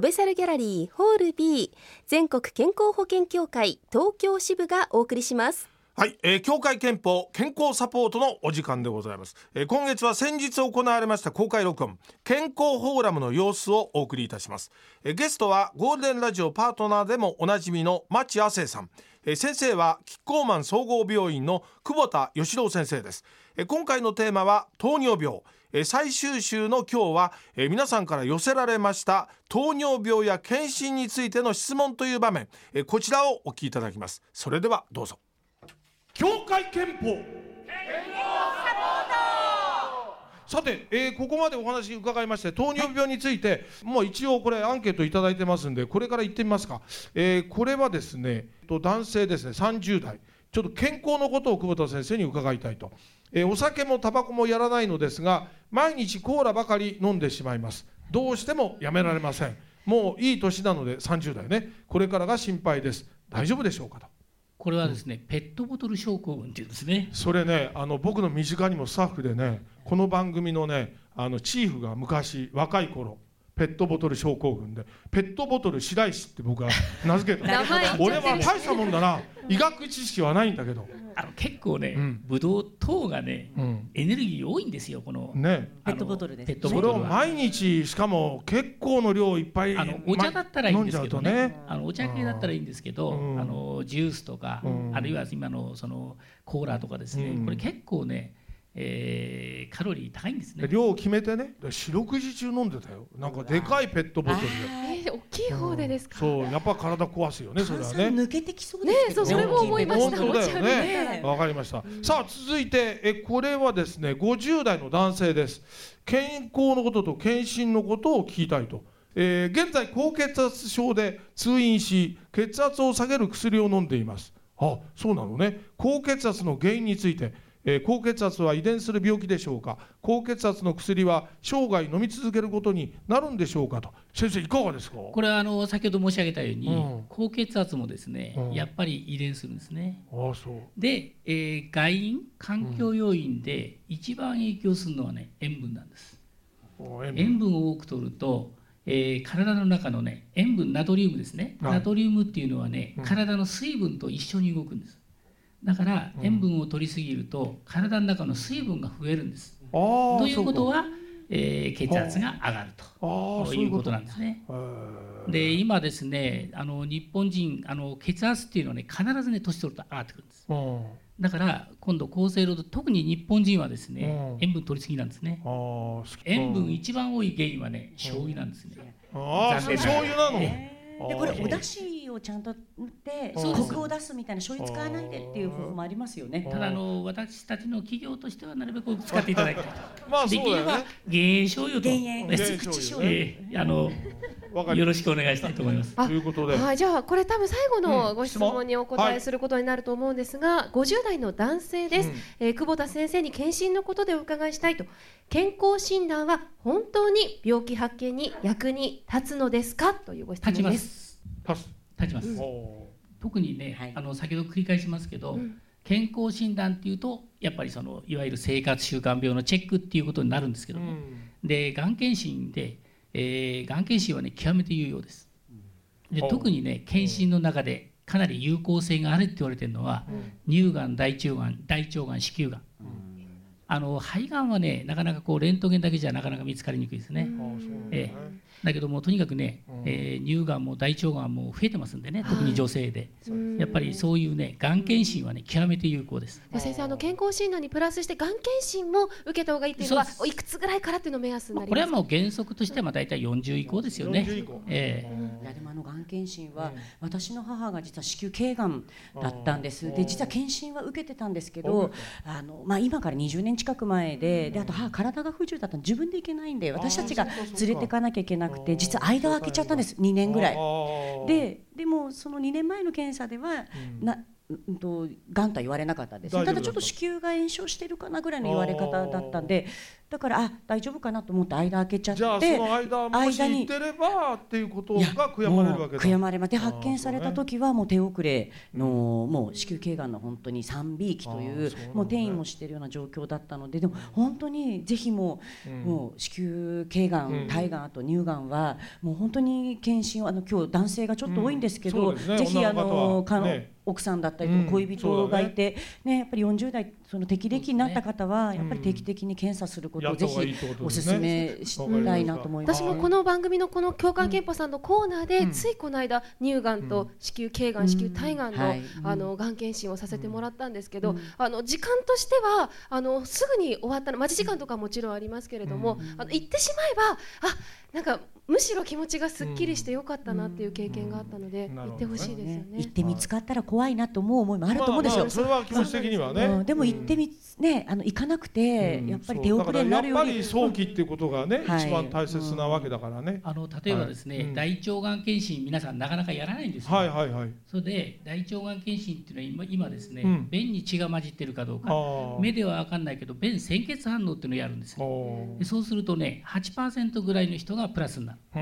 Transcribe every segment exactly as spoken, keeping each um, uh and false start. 翔猿ギャラリーホール B 全国健康保険協会東京支部がお送りします。はい、えー、協会憲法健康サポートのお時間でございます。えー、今月は先日行われました公開録音健康フォーラムの様子をお送りいたします。えー、ゲストはゴールデンラジオパートナーでもおなじみの町亜生さん、えー、先生はキッコーマン総合病院の久保田義郎先生です。えー、今回のテーマは糖尿病。えー、最終週の今日は、えー、皆さんから寄せられました糖尿病や検診についての質問という場面、えー、こちらをお聞きいただきます。それではどうぞ。協会憲法健康サポート。さて、えー、ここまでお話伺いまして糖尿病について、はい、もう一応これアンケートいただいてますんでこれから行ってみますか。えー、これはですね男性ですねさんじゅう代ちょっと健康のことを久保田先生に伺いたいと、えー、お酒もタバコもやらないのですが毎日コーラばかり飲んでしまいます。どうしてもやめられません。もういい年なのでさんじゅう代ねこれからが心配です。大丈夫でしょうかと。これはですね、うん、ペットボトル症候群っていうんですね。それねあの僕の身近にもスタッフでねこの番組のねあのチーフが昔若い頃ペットボトル症候群でペットボトル白石って僕は名付けた俺は大したもんだな医学知識はないんだけどあの結構ね、うん、ブドウ糖がね、うん、エネルギー多いんですよこの、ね、ペットボトルです、ね、それを毎日しかも結構の量いっぱいあのお茶だったらいいんですけど ね, ねあのお茶系だったらいいんですけど、うん、あのジュースとか、うん、あるいは今 の, そのコーラとかですね、うん、これ結構ねえー、カロリー高いんですね。量を決めてね四六時中飲んでたよ。なんかでかいペットボトルで、えー、大きい方でですか、うん、そうやっぱ体壊すよねそれはね。抜けてきそうですけどね。そうそれも思いました。本当だよね。わかりました。さあ続いてえこれはですねごじゅう代の男性です。健康のことと検診のことを聞きたいと、えー、現在高血圧症で通院し血圧を下げる薬を飲んでいます。あ、そうなのね。高血圧の原因についてえー、高血圧は遺伝する病気でしょうか。高血圧の薬は生涯飲み続けることになるんでしょうかと。先生いかがですか。これはあの先ほど申し上げたように、うん、高血圧もですね、うん、やっぱり遺伝するんですね。ああそうで、えー、外因環境要因で一番影響するのはね塩分なんです。塩分、塩分を多く摂ると、えー、体の中のね塩分ナトリウムですね、はい、ナトリウムっていうのはね、うん、体の水分と一緒に動くんです。だから塩分を摂りすぎると体の中の水分が増えるんです、うん、ということは、えー、血圧が上がるということなんですね。で今ですねあの日本人あの血圧っていうのはね必ずね年取ると上がってくるんです。だから今度厚生労働特に日本人はですね塩分摂りすぎなんですね。あ塩分一番多い原因はね醤油なんですね。ああ醤油なの、えーでこれお出汁をちゃんと塗ってコクを出すみたいな醤油使わないでっていう方法もありますよね。ただあの私たちの企業としてはなるべく使っていただきたいまあそうだよね。できれば減塩醤油と薄口醤油、えー、あのよろしくお願いしたいと思います。ということではいじゃあこれ多分最後のご質問にお答えすることになると思うんですが、うん、ごじゅう代の男性です、うんえー、久保田先生に検診のことでお伺いしたいと。健康診断は本当に病気発見に役に立つのですかというご質問です。立ちます、うん、特にね、はい、あの先ほど繰り返しますけど、うん、健康診断っていうとやっぱりそのいわゆる生活習慣病のチェックっていうことになるんですけども、うん、でがん検診で、えー、がん検診はね極めて有用です、うん、で特にね検診の中でかなり有効性があるって言われてるのは、うん、乳がん大腸がん大腸がん子宮がん、うんあの肺がんはねなかなかこうレントゲンだけじゃなかなか見つかりにくいですね。ええ、だけどもとにかくね、うんえー、乳がんも大腸がんも増えてますんでね特に女性で、はい、やっぱりそういうねがん検診はね極めて有効です。先生あの健康診断にプラスしてがん検診も受けた方がいいっていうのはいくつぐらいからっていうの目安になりますか。これはもう原則としてはだいたいよんじゅう以降ですよね。ええ、いやでもあのがん検診は私の母が実は子宮頸がんだったんです。で実は検診は受けてたんですけどあの、まあ、今からにじゅうねん近く前 で, であと母体が不自由だったの自分で行けないんで私たちが連れていかなきゃいけなくて実は間を空けちゃったんですにねんぐらいで。でもそのにねんまえの検査ではな、うん、とがんとは言われなかったです。ただちょっと子宮が炎症してるかなぐらいの言われ方だったんでだからあ大丈夫かなと思って間開けちゃって、じゃあその間もし行ってればっていうことが悔やまれるわけだ。悔やまれます。で発見された時はもう手遅れの、うん、もう子宮頸がんの本当にさんびいきという、ね、もう転移もしているような状況だったので、でも本当にぜひもう、うん、もう子宮頸がん、体がんあと乳がんはもう本当に検診をあの今日男性がちょっと多いんですけど、うんすね、ぜひあの奥さんだったりと恋人がいて、うんねね、やっぱりよんじゅうだいその適齢期になった方はやっぱり定期的に検査することをぜひお勧めしたいなと思います。私もこの番組のこの共感憲法さんのコーナーで、うん、ついこの間乳がんと子宮頸がん、子宮体がん の,、はい、あのがん検診をさせてもらったんですけど、うん、あの時間としてはあのすぐに終わったの待ち時間とかもちろんありますけれども、うん、あの行ってしまえばあなんかむしろ気持ちがすっきりしてよかったなっていう経験があったので、うんうんね、行ってほしいですよね。行って見つかったら怖いなと思う思いもあると思うんですよ、まあまあ、それは気持ち的にはね、うん、でも行ってみ、ね、あの行かなくて、うん、やっぱり手遅れになるように、やっぱり早期っていうことがね、はい、一番大切なわけだからね、うん、あの例えばですね、はいうん、大腸がん検診皆さんなかなかやらないんですよ、はいはいはい、それで大腸がん検診っていうのは 今, 今ですね、うん、便に血が混じってるかどうか目では分かんないけど便鮮血反応っていうのをやるんですよ。でそうするとね はちパーセント ぐらいの人がプラスになる。う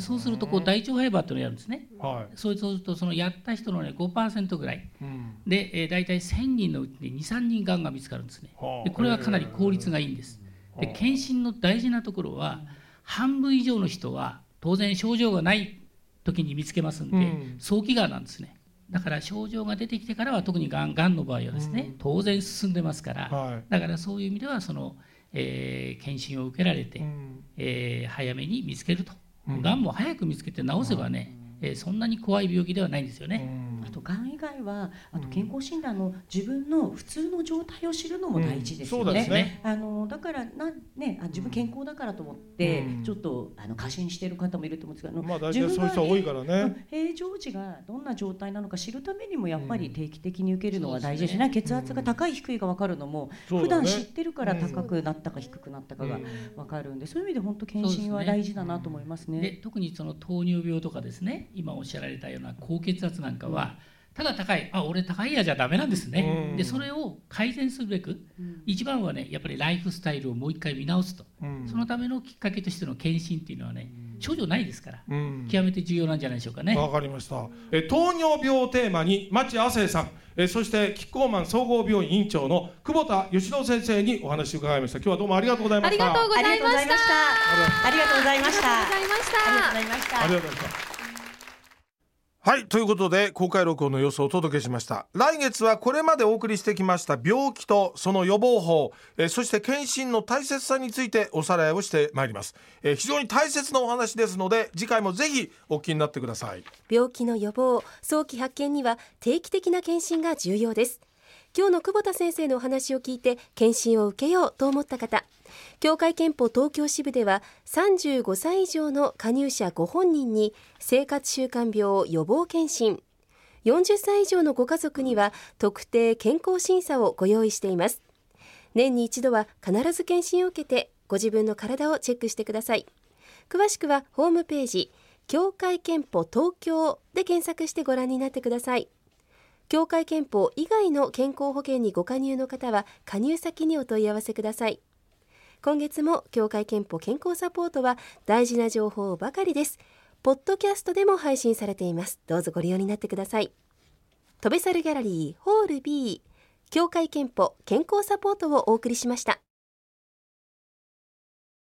ん、そうするとこう大腸ファイバーというのをやるんですね、はい、そうするとそのやった人の、ね、ごパーセント ぐらい、うん、で、えー、大体せんにんのうちに にさんにんがんが見つかるんですね。でこれはかなり効率がいいんです。で検診の大事なところは半分以上の人は当然症状がない時に見つけますんで、うん、早期がんなんですね。だから症状が出てきてからは特にがん、がんの場合はですね、うん、当然進んでますから、はい、だからそういう意味ではその、えー、検診を受けられて、うんえー、早めに見つけるとがんも早く見つけて治せばね、うんえー、そんなに怖い病気ではないんですよね、うん、あとがん以外はあと健康診断の自分の普通の状態を知るのも大事ですよね、うん、そうですね。あのだからな、ね、あ自分健康だからと思って、うん、ちょっとあの過信している方もいると思うんですけど、まあ、大体そういう人多いからね、平常時がどんな状態なのか知るためにもやっぱり定期的に受けるのは大事ですね、うん、血圧が高い低いが分かるのも、うん、普段知ってるから高くなったか低くなったかが分かるんで、そういう意味で本当検診は大事だなと思いますね。で特にその糖尿病とかですね、今おっしゃられたような高血圧なんかは、ただ高い、あ、俺高いやじゃダメなんですね、うん、でそれを改善するべく、うん、一番はねやっぱりライフスタイルをもう一回見直すと、うん、そのためのきっかけとしての検診っていうのはね、うん、症状ないですから、うん、極めて重要なんじゃないでしょうかね。わかりました。え糖尿病をテーマに町亜生さん、えそしてキッコーマン総合病院院長の久保田義郎先生にお話を伺いました。今日はどうもありがとうございました。ありがとうございました。ありがとうございました。ありがとうございました。ありがとうございました。はい、ということで公開録音の様子をお届けしました。来月はこれまでお送りしてきました病気とその予防法、えそして検診の大切さについておさらいをしてまいります。え非常に大切なお話ですので、次回もぜひお聞きになってください。病気の予防、早期発見には定期的な検診が重要です。今日の久保田先生のお話を聞いて検診を受けようと思った方、協会憲法東京支部ではさんじゅうごさい以上の加入者ご本人に生活習慣病予防検診、よんじゅっさい以上のご家族には特定健康審査をご用意しています。年に一度は必ず検診を受けてご自分の体をチェックしてください。詳しくはホームページ協会憲法東京で検索してご覧になってください。協会憲法以外の健康保険にご加入の方は加入先にお問い合わせください。今月も協会憲法健康サポートは大事な情報ばかりです。ポッドキャストでも配信されています。どうぞご利用になってください。飛べ猿ギャラリーホール B 協会憲法健康サポートをお送りしました。